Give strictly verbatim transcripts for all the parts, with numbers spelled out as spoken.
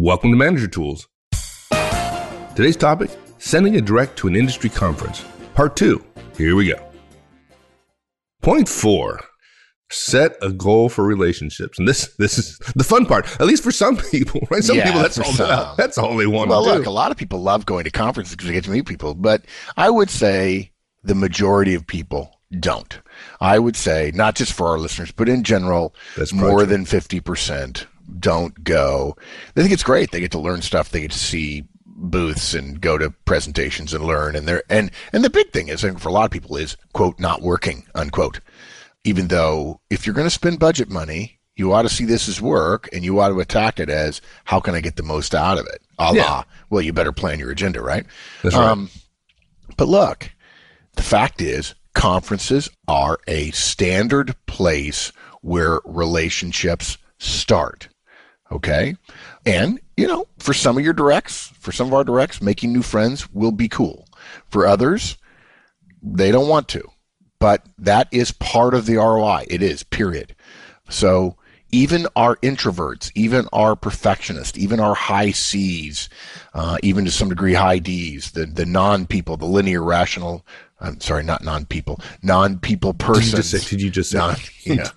Welcome to Manager Tools. Today's topic, sending a direct to an industry conference. Part two, here we go. Point four, set a goal for relationships. And this this is the fun part, at least for some people, right? Some yeah, people, that's all, some. that's all they want well, to look, do. Well, look, a lot of people love going to conferences because they get to meet people, but I would say the majority of people don't. I would say, not just for our listeners, but in general, that's more than fifty percent. Don't go. They think it's great. They get to learn stuff. They get to see booths and go to presentations and learn. And they're, and and the big thing is, I think for a lot of people, is quote not working unquote. Even though if you're going to spend budget money, you ought to see this as work, and you ought to attack it as how can I get the most out of it? A la, yeah. Well, you better plan your agenda, right? That's right. Um, but look, the fact is, conferences are a standard place where relationships start. Okay. And, you know, for some of your directs, for some of our directs, making new friends will be cool. For others, they don't want to. But that is part of the R O I. It is, period. So even our introverts, even our perfectionists, even our high C's, uh, even to some degree high D's, the, the non-people, the linear rational, I'm sorry, not non-people, non-people persons. Did you just say? Did you just say? Non, yeah.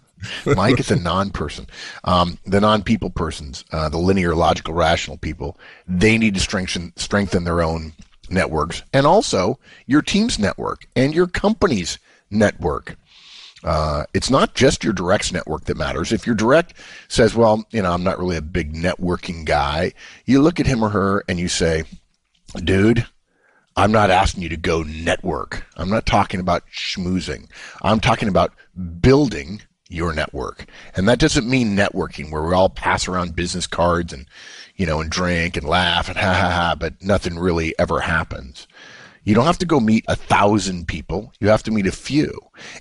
Mike is a non-person. Um, the non-people persons, uh, the linear, logical, rational people, they need to strengthen strengthen their own networks, and also your team's network and your company's network. Uh, it's not just your direct's network that matters. If your direct says, well, you know, I'm not really a big networking guy, you look at him or her and you say, dude, I'm not asking you to go network. I'm not talking about schmoozing. I'm talking about building your network. And that doesn't mean networking where we all pass around business cards and, you know, and drink and laugh and ha ha ha, but nothing really ever happens. You don't have to go meet a thousand people. You have to meet a few.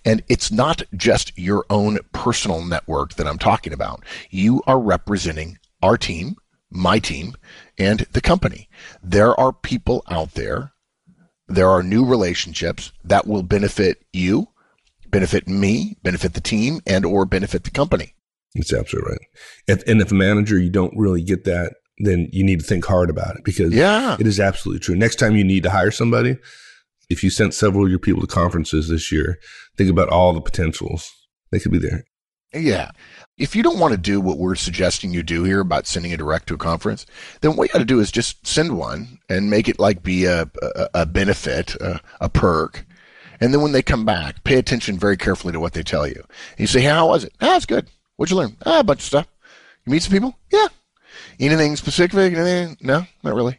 And it's not just your own personal network that I'm talking about. You are representing our team, my team, and the company. There are people out there. There are new relationships that will benefit you, benefit me, benefit the team, and or benefit the company. That's absolutely right. If, and if a manager, you don't really get that, then you need to think hard about it, because yeah. It is absolutely true. Next time you need to hire somebody, if you sent several of your people to conferences this year, think about all the potentials. They could be there. Yeah. If you don't want to do what we're suggesting you do here about sending a direct to a conference, then what you got to do is just send one and make it like be a, a, a benefit, a, a perk. And then when they come back, pay attention very carefully to what they tell you. And you say, hey, how was it? Ah, it's good. What'd you learn? Ah, a bunch of stuff. You meet some people? Yeah. Anything specific? Anything? No, not really.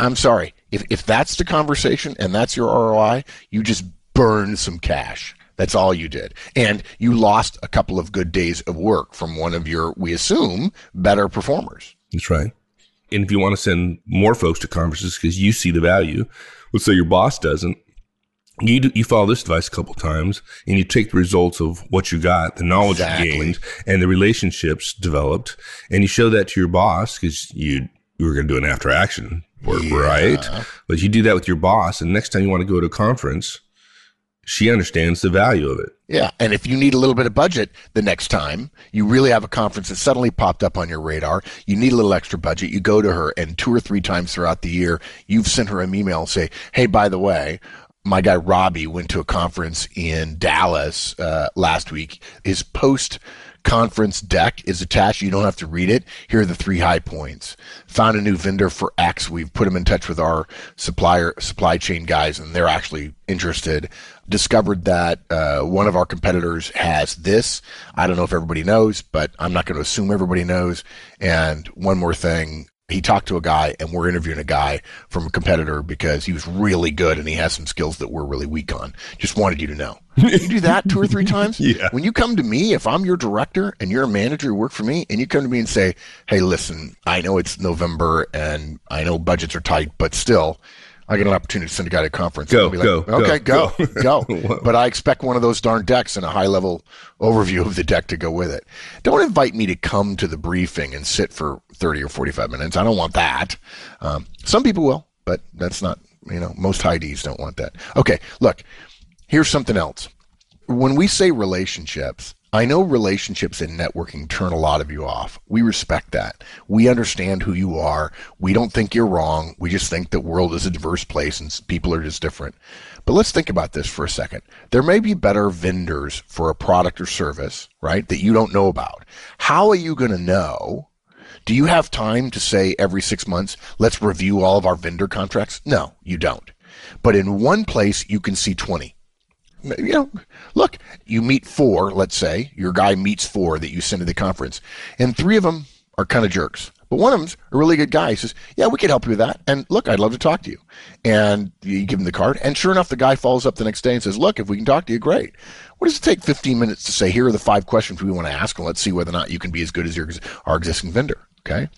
I'm sorry. If if that's the conversation and that's your R O I, you just burned some cash. That's all you did. And you lost a couple of good days of work from one of your, we assume, better performers. That's right. And if you want to send more folks to conferences because you see the value, let's say your boss doesn't, You do, you follow this advice a couple times, and you take the results of what you got, the knowledge exactly. You gained, and the relationships developed, and you show that to your boss, because you, you were going to do an after-action work, yeah. Right? But you do that with your boss, and next time you want to go to a conference, she understands the value of it. Yeah, and if you need a little bit of budget the next time, you really have a conference that suddenly popped up on your radar, you need a little extra budget, you go to her, and two or three times throughout the year, you've sent her an email and say, hey, by the way, my guy Robbie went to a conference in Dallas uh, last week. His post-conference deck is attached. You don't have to read it. Here are the three high points. Found a new vendor for X. We've put him in touch with our supplier, supply chain guys, and they're actually interested. Discovered that uh, one of our competitors has this. I don't know if everybody knows, but I'm not going to assume everybody knows. And one more thing. He talked to a guy, and we're interviewing a guy from a competitor because he was really good and he has some skills that we're really weak on. Just wanted you to know. You do that two or three times? Yeah. When you come to me, if I'm your director and you're a manager, you work for me, and you come to me and say, hey, listen, I know it's November and I know budgets are tight, but still, I get an opportunity to send a guy to a conference. Go, like, go, okay, go, go. go. But I expect one of those darn decks and a high-level overview of the deck to go with it. Don't invite me to come to the briefing and sit for thirty or forty-five minutes. I don't want that. Um, some people will, but that's not, you know, most high Ds don't want that. Okay, look, here's something else. When we say relationships, I know relationships and networking turn a lot of you off. We respect that. We understand who you are. We don't think you're wrong. We just think the world is a diverse place and people are just different. But let's think about this for a second. There may be better vendors for a product or service, right, that you don't know about. How are you going to know? Do you have time to say every six months, let's review all of our vendor contracts? No, you don't. But in one place, you can see twenty. You know, look, you meet four, let's say, your guy meets four that you send to the conference, and three of them are kind of jerks. But one of them's a really good guy. He says, yeah, we could help you with that. And look, I'd love to talk to you. And you give him the card. And sure enough, the guy follows up the next day and says, look, if we can talk to you, great. What does it take fifteen minutes to say, here are the five questions we want to ask, and let's see whether or not you can be as good as your, our existing vendor, okay?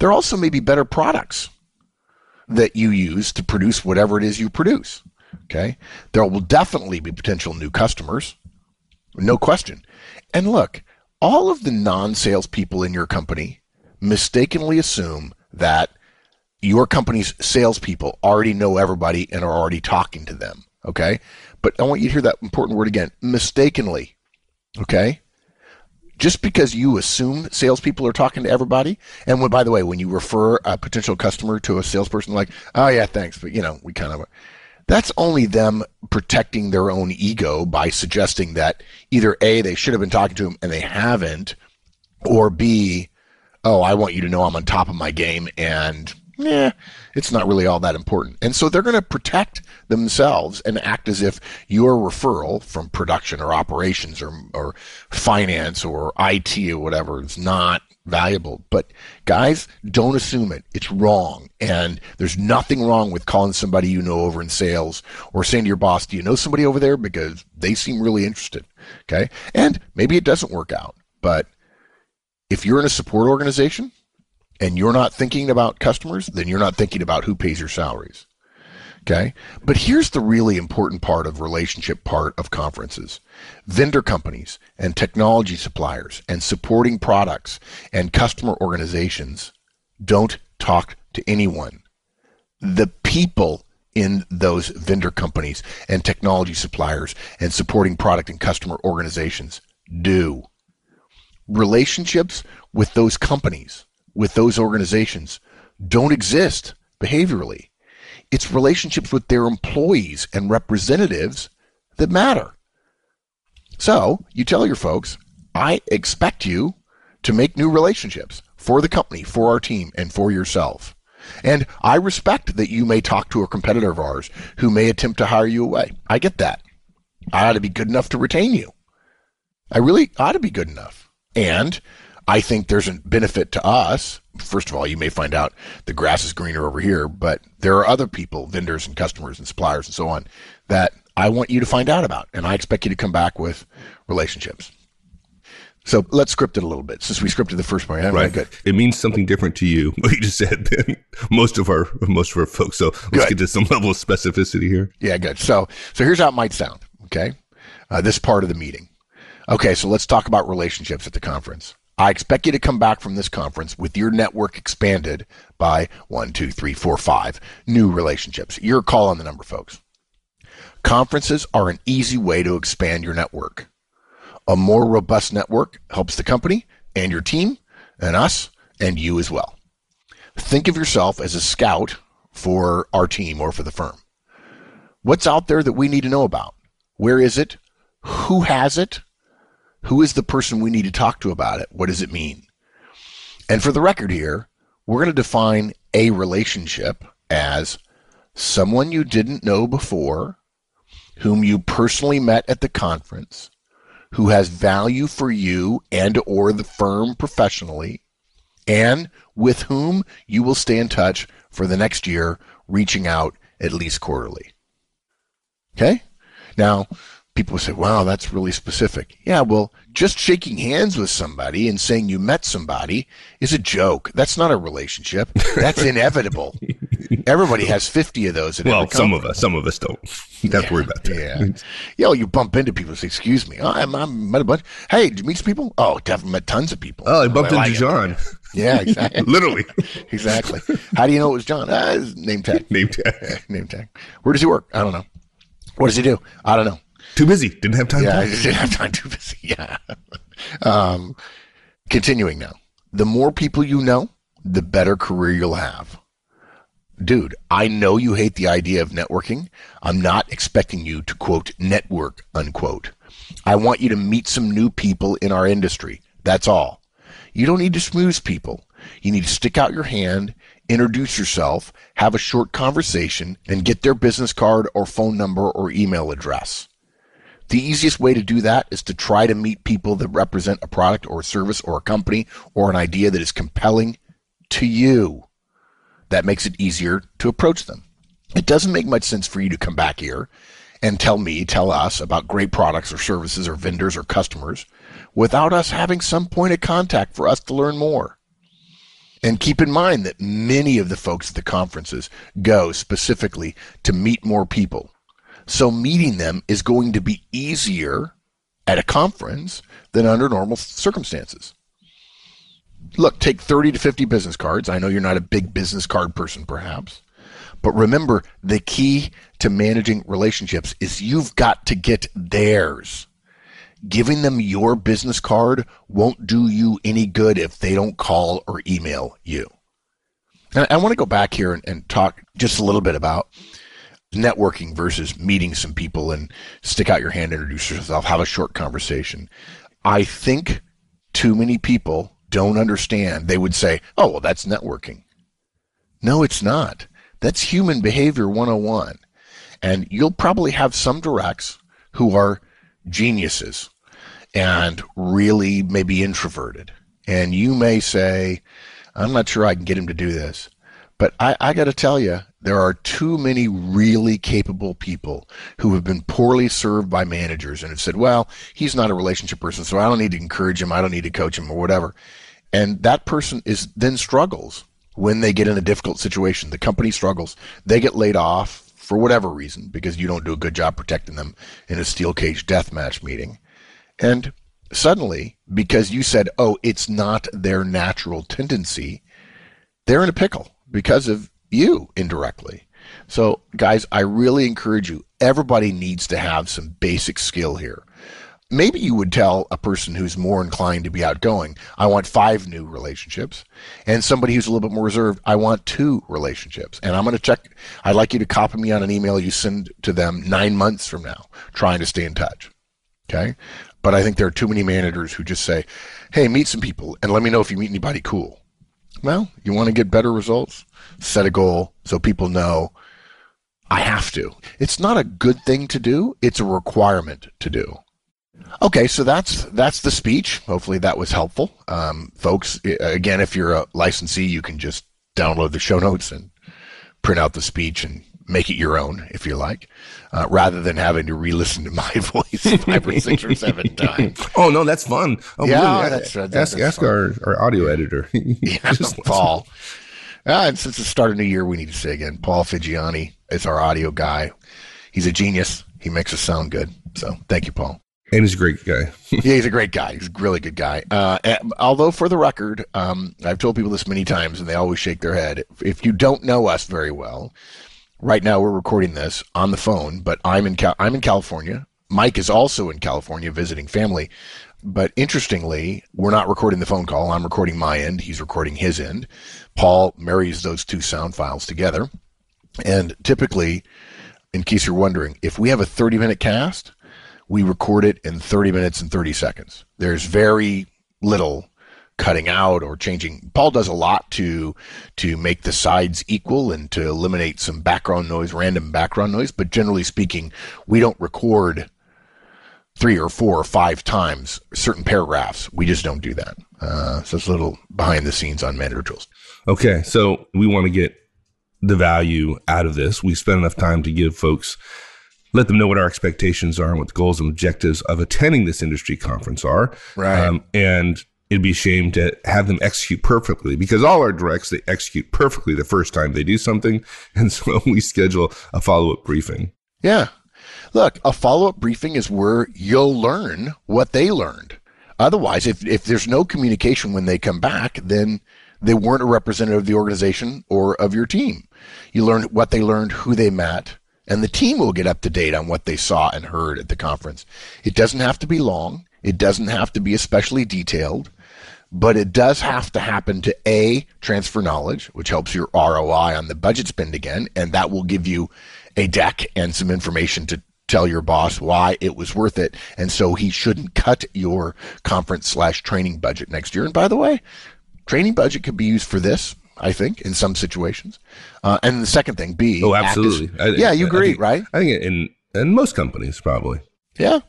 There also may be better products that you use to produce whatever it is you produce, okay? There will definitely be potential new customers, no question. And look, all of the non-salespeople in your company mistakenly assume that your company's salespeople already know everybody and are already talking to them, okay? But I want you to hear that important word again, mistakenly, okay? Just because you assume salespeople are talking to everybody, and when, by the way, when you refer a potential customer to a salesperson, like, oh yeah, thanks, but you know, we kind of, that's only them protecting their own ego by suggesting that either A, they should have been talking to him and they haven't, or B, oh, I want you to know I'm on top of my game, and eh, it's not really all that important. And so they're going to protect themselves and act as if your referral from production or operations or or finance or I T or whatever is not valuable. But guys, don't assume it. It's wrong. And there's nothing wrong with calling somebody you know over in sales or saying to your boss, do you know somebody over there? Because they seem really interested, okay? And maybe it doesn't work out, but if you're in a support organization and you're not thinking about customers, then you're not thinking about who pays your salaries, okay? But here's the really important part of relationship part of conferences. Vendor companies and technology suppliers and supporting products and customer organizations don't talk to anyone. The people in those vendor companies and technology suppliers and supporting product and customer organizations do. Relationships with those companies, with those organizations, don't exist behaviorally. It's relationships with their employees and representatives that matter. So you tell your folks, I expect you to make new relationships for the company, for our team, and for yourself. And I respect that you may talk to a competitor of ours who may attempt to hire you away. I get that. I ought to be good enough to retain you. I really ought to be good enough. And I think there's a benefit to us. First of all, you may find out the grass is greener over here, but there are other people, vendors and customers and suppliers and so on, that I want you to find out about. And I expect you to come back with relationships. So let's script it a little bit. Since we scripted the first part, I'm right. Good. It means something different to you, what you just said, than most of our most of our folks. So let's good. Get to some level of specificity here. Yeah, good. So so here's how it might sound, okay? Uh, this part of the meeting. Okay, so let's talk about relationships at the conference. I expect you to come back from this conference with your network expanded by one, two, three, four, five new relationships. Your call on the number, folks. Conferences are an easy way to expand your network. A more robust network helps the company and your team and us and you as well. Think of yourself as a scout for our team or for the firm. What's out there that we need to know about? Where is it? Who has it? Who is the person we need to talk to about it? What does it mean? And for the record here, we're going to define a relationship as someone you didn't know before, whom you personally met at the conference, who has value for you and or the firm professionally, and with whom you will stay in touch for the next year, reaching out at least quarterly. Okay? Now, people say, wow, that's really specific. Yeah, well, just shaking hands with somebody and saying you met somebody is a joke. That's not a relationship. That's inevitable. Everybody has fifty of those. At well, every some of us, some of us don't. You don't have to worry about that. Yeah, you know, you bump into people and say, excuse me, oh, I met a bunch. Hey, did you meet some people? Oh, I've met tons of people. Oh, I bumped well, into I John. Yeah, exactly. Literally. Exactly. How do you know it was John? Uh, his name tag. Name tag. Name tag. Where does he work? I don't know. What does he do? I don't know. Too busy. Didn't have time. Yeah, to I didn't have time. Too busy. Yeah. Um, continuing now. The more people you know, the better career you'll have. Dude, I know you hate the idea of networking. I'm not expecting you to, quote, network, unquote. I want you to meet some new people in our industry. That's all. You don't need to schmooze people. You need to stick out your hand, introduce yourself, have a short conversation, and get their business card or phone number or email address. The easiest way to do that is to try to meet people that represent a product or a service or a company or an idea that is compelling to you. That makes it easier to approach them. It doesn't make much sense for you to come back here and tell me, tell us about great products or services or vendors or customers without us having some point of contact for us to learn more. And keep in mind that many of the folks at the conferences go specifically to meet more people. So meeting them is going to be easier at a conference than under normal circumstances. Look, take thirty to fifty business cards. I know you're not a big business card person, perhaps. But remember, the key to managing relationships is you've got to get theirs. Giving them your business card won't do you any good if they don't call or email you. And I want to go back here and, and talk just a little bit about networking versus meeting some people and stick out your hand, introduce yourself, have a short conversation. I think too many people don't understand. They would say, oh, well, that's networking. No, it's not. That's human behavior one oh one. And you'll probably have some directs who are geniuses and really maybe introverted. And you may say, I'm not sure I can get him to do this. But I, I got to tell you, there are too many really capable people who have been poorly served by managers and have said, well, he's not a relationship person, so I don't need to encourage him. I don't need to coach him or whatever. And that person is then struggles when they get in a difficult situation. The company struggles. They get laid off for whatever reason, because you don't do a good job protecting them in a steel cage deathmatch meeting. And suddenly, because you said, oh, it's not their natural tendency, they're in a pickle because of you indirectly. So guys, I really encourage you, everybody needs to have some basic skill here. Maybe you would tell a person who's more inclined to be outgoing, I want five new relationships, and somebody who's a little bit more reserved, I want two relationships. And I'm going to check, I'd like you to copy me on an email you send to them nine months from now, trying to stay in touch. Okay. But I think there are too many managers who just say, hey, meet some people and let me know if you meet anybody cool. Well, you want to get better results? Set a goal so people know I have to. It's not a good thing to do. It's a requirement to do. Okay, so that's that's the speech. Hopefully that was helpful. Um, folks, again, if you're a licensee, you can just download the show notes and print out the speech and make it your own if you like, uh, rather than having to re-listen to my voice five or six or seven times. Oh, no, that's fun. Oh, yeah, really? that's, that's, ask, that's ask our, our audio editor. Yeah, Paul. Uh, and since the start of the new year, we need to say again, Paul Figiani is our audio guy. He's a genius. He makes us sound good. So thank you, Paul. And he's a great guy. Yeah, he's a great guy. He's a really good guy. Uh, although, for the record, um, I've told people this many times, and they always shake their head. If you don't know us very well, right now we're recording this on the phone, but I'm in Cal- I'm in California. Mike is also in California visiting family. But interestingly, we're not recording the phone call. I'm recording my end. He's recording his end. Paul marries those two sound files together. And typically, in case you're wondering, if we have a thirty-minute cast, we record it in thirty minutes and thirty seconds. There's very little cutting out or changing. Paul does a lot to to make the sides equal and to eliminate some background noise, random background noise. But generally speaking, we don't record three or four or five times certain paragraphs. We just don't do that. Uh, so it's a little behind the scenes on Manager Tools. Okay, so we want to get the value out of this. We spent enough time to give folks, let them know what our expectations are and what the goals and objectives of attending this industry conference are. Right. Um, and it'd be a shame to have them execute perfectly, because all our directs, they execute perfectly the first time they do something. And so we schedule a follow-up briefing. Yeah. Look, a follow-up briefing is where you'll learn what they learned. Otherwise, if, if there's no communication when they come back, then they weren't a representative of the organization or of your team. You learned what they learned, who they met, and the team will get up to date on what they saw and heard at the conference. It doesn't have to be long. It doesn't have to be especially detailed, but it does have to happen to A, transfer knowledge, which helps your R O I on the budget spend again, and that will give you a deck and some information to tell your boss why it was worth it, and so he shouldn't cut your conference slash training budget next year. And by the way, training budget could be used for this, I think, in some situations. Uh, and the second thing, B. Oh, absolutely. As, I, yeah, you agree, I think, right? I think in in most companies, probably. Yeah.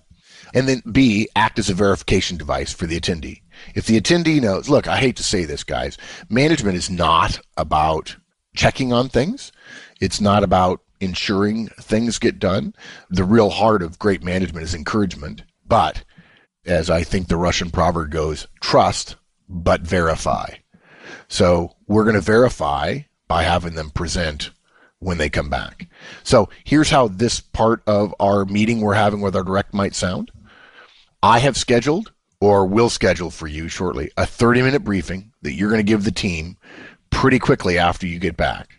And then B, act as a verification device for the attendee. If the attendee knows, look, I hate to say this, guys, management is not about checking on things. It's not about ensuring things get done. The real heart of great management is encouragement. But as I think the Russian proverb goes, trust, but verify. So we're going to verify by having them present when they come back. So here's how this part of our meeting we're having with our direct might sound. I have scheduled, or will schedule for you shortly, a thirty-minute briefing that you're going to give the team pretty quickly after you get back.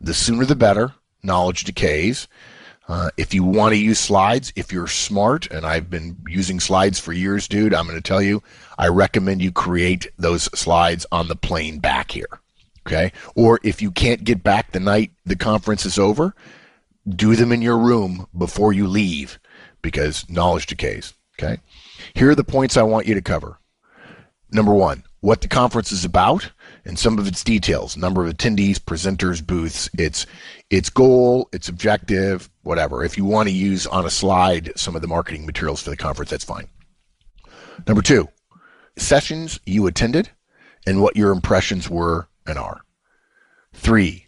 The sooner the better. Knowledge decays. Uh, if you want to use slides, if you're smart, and I've been using slides for years, dude, I'm going to tell you, I recommend you create those slides on the plane back here, okay? Or if you can't get back the night the conference is over, do them in your room before you leave, because knowledge decays, okay? Here are the points I want you to cover. Number one, what the conference is about and some of its details, number of attendees, presenters, booths, its its goal, its objective, whatever. If you want to use on a slide some of the marketing materials for the conference, that's fine. Number two, sessions you attended and what your impressions were and are. Three,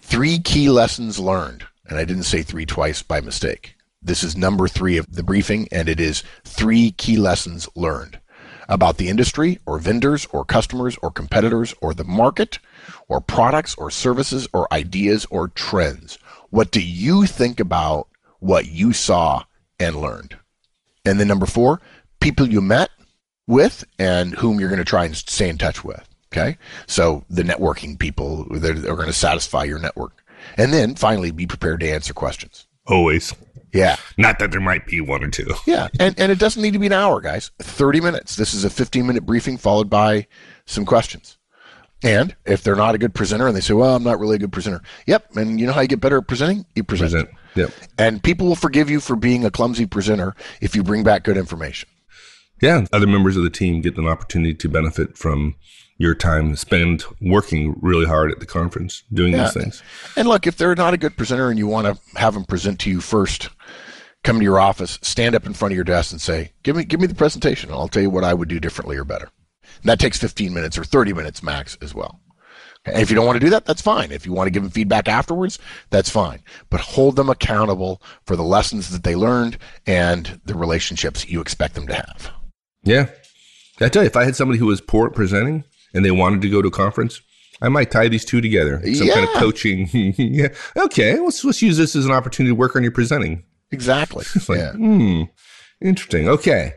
three key lessons learned. And I didn't say three twice by mistake. This is number three of the briefing, and it is three key lessons learned about the industry or vendors or customers or competitors or the market or products or services or ideas or trends. What do you think about what you saw and learned? And then number four, people you met with and whom you're going to try and stay in touch with. Okay. So the networking people that are going to satisfy your network. And then finally, be prepared to answer questions. Always. Yeah. Not that there might be one or two. Yeah. And and it doesn't need to be an hour, guys. thirty minutes. This is a fifteen-minute briefing followed by some questions. And if they're not a good presenter and they say, well, I'm not really a good presenter. Yep. And you know how you get better at presenting? You present. present. Yep. And people will forgive you for being a clumsy presenter if you bring back good information. Yeah. Other members of the team get an opportunity to benefit from your time spent working really hard at the conference doing yeah. these things. And look, if they're not a good presenter and you want to have them present to you first, come to your office, stand up in front of your desk and say, give me give me the presentation. And I'll tell you what I would do differently or better. And that takes fifteen minutes or thirty minutes max as well. And if you don't want to do that, that's fine. If you want to give them feedback afterwards, that's fine. But hold them accountable for the lessons that they learned and the relationships you expect them to have. Yeah. I tell you, if I had somebody who was poor at presenting, and they wanted to go to a conference, I might tie these two together. Some yeah. kind of coaching. yeah. Okay, let's let's use this as an opportunity to work on your presenting. Exactly. It's like, yeah. Hmm. Interesting. Okay.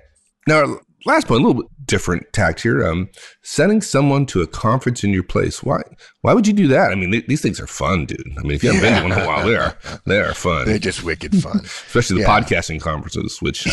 Now, last point, a little bit different tact here. Um, sending someone to a conference in your place. Why? Why would you do that? I mean, th- these things are fun, dude. I mean, if you haven't yeah. been to one in a while, they are they are fun. They're just wicked fun, especially the yeah. podcasting conferences, which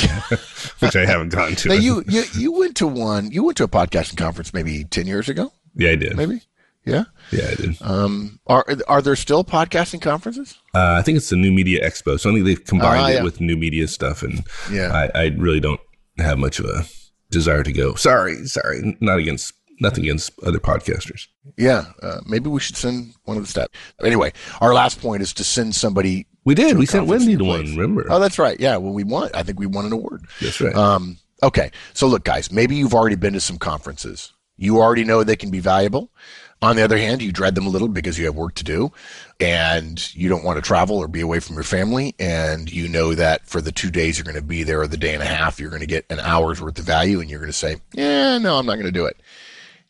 which I haven't gotten to. Now you, you you went to one. You went to a podcasting conference maybe ten years ago. Yeah, I did. Maybe. Yeah. Yeah, I did. Um, are are there still podcasting conferences? Uh, I think it's the New Media Expo. So I think they've combined uh, yeah. it with New Media stuff, and yeah. I, I really don't have much of a desire to go. Sorry, sorry. Not against, nothing against other podcasters. Yeah. Uh, maybe we should send one of the staff. Anyway, our last point is to send somebody. We did. We sent Wendy to one, remember? Oh, that's right. Yeah. Well, we won. I think we won an award. That's right. Um, okay. So look, guys, maybe you've already been to some conferences. You already know they can be valuable. On the other hand, you dread them a little because you have work to do and you don't want to travel or be away from your family. And you know that for the two days you're going to be there or the day and a half, you're going to get an hour's worth of value and you're going to say, yeah, no, I'm not going to do it.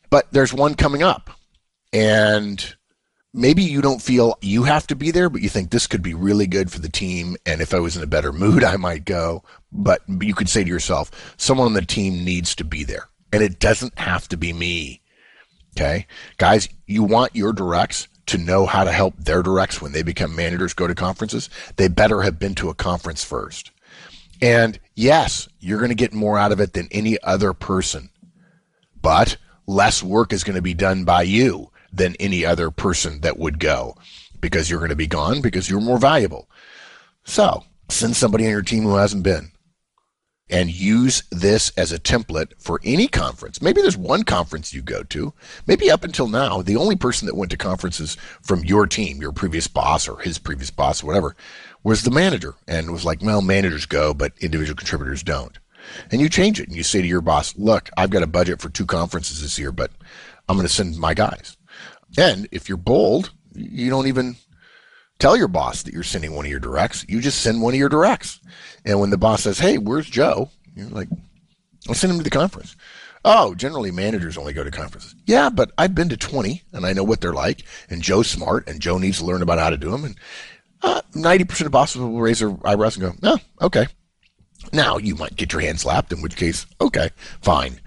But there's one coming up and maybe you don't feel you have to be there, but you think this could be really good for the team. And if I was in a better mood, I might go. But you could say to yourself, someone on the team needs to be there. And it doesn't have to be me. Okay, guys, you want your directs to know how to help their directs when they become managers, go to conferences, they better have been to a conference first. And yes, you're going to get more out of it than any other person, but less work is going to be done by you than any other person that would go, because you're going to be gone because you're more valuable. So send somebody on your team who hasn't been, and use this as a template for any conference. Maybe there's one conference you go to. Maybe up until now, the only person that went to conferences from your team, your previous boss or his previous boss or whatever, was the manager, and was like, well, managers go, but individual contributors don't. And you change it, and you say to your boss, look, I've got a budget for two conferences this year, but I'm going to send my guys. And if you're bold, you don't even tell your boss that you're sending one of your directs. You just send one of your directs. And when the boss says, hey, where's Joe? You're like, I'll send him to the conference. Oh, generally managers only go to conferences. Yeah, but I've been to twenty, and I know what they're like, and Joe's smart, and Joe needs to learn about how to do them. And uh, ninety percent of bosses will raise their eyebrows and go, oh, okay. Now, you might get your hand slapped, in which case, okay, fine.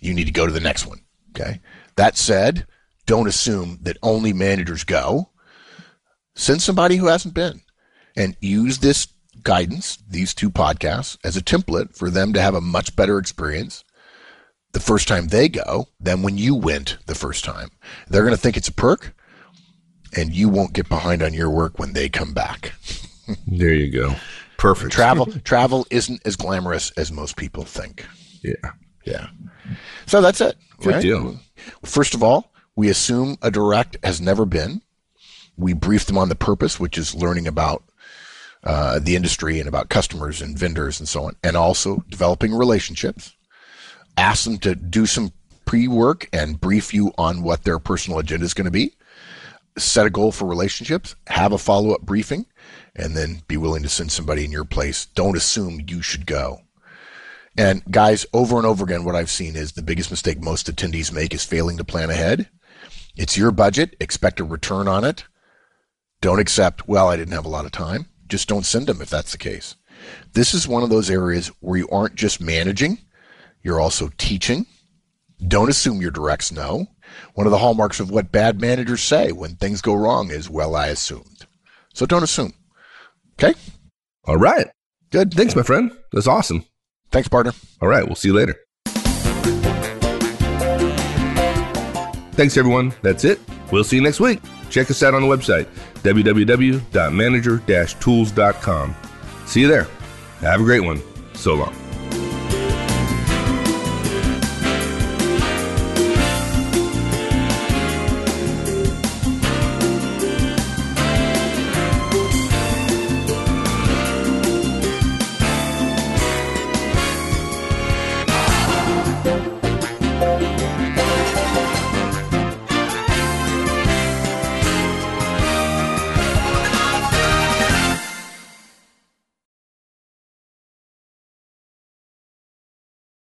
You need to go to the next one, okay? That said, don't assume that only managers go. Send somebody who hasn't been, and use this guidance, these two podcasts, as a template for them to have a much better experience the first time they go than when you went the first time. They're going to think it's a perk, and you won't get behind on your work when they come back. There you go. Perfect. Travel travel isn't as glamorous as most people think. Yeah. Yeah. So that's it. Good right? deal. First of all, we assume a direct has never been. We brief them on the purpose, which is learning about uh, the industry and about customers and vendors and so on, and also developing relationships. Ask them to do some pre-work and brief you on what their personal agenda is going to be. Set a goal for relationships. Have a follow-up briefing. And then be willing to send somebody in your place. Don't assume you should go. And guys, over and over again, what I've seen is the biggest mistake most attendees make is failing to plan ahead. It's your budget. Expect a return on it. Don't accept, well, I didn't have a lot of time. Just don't send them if that's the case. This is one of those areas where you aren't just managing. You're also teaching. Don't assume your directs know. One of the hallmarks of what bad managers say when things go wrong is, well, I assumed. So don't assume. Okay. All right. Good. Thanks, my friend. That's awesome. Thanks, partner. All right. We'll see you later. Thanks, everyone. That's it. We'll see you next week. Check us out on the website, w w w dot manager dash tools dot com. See you there. Have a great one. So long.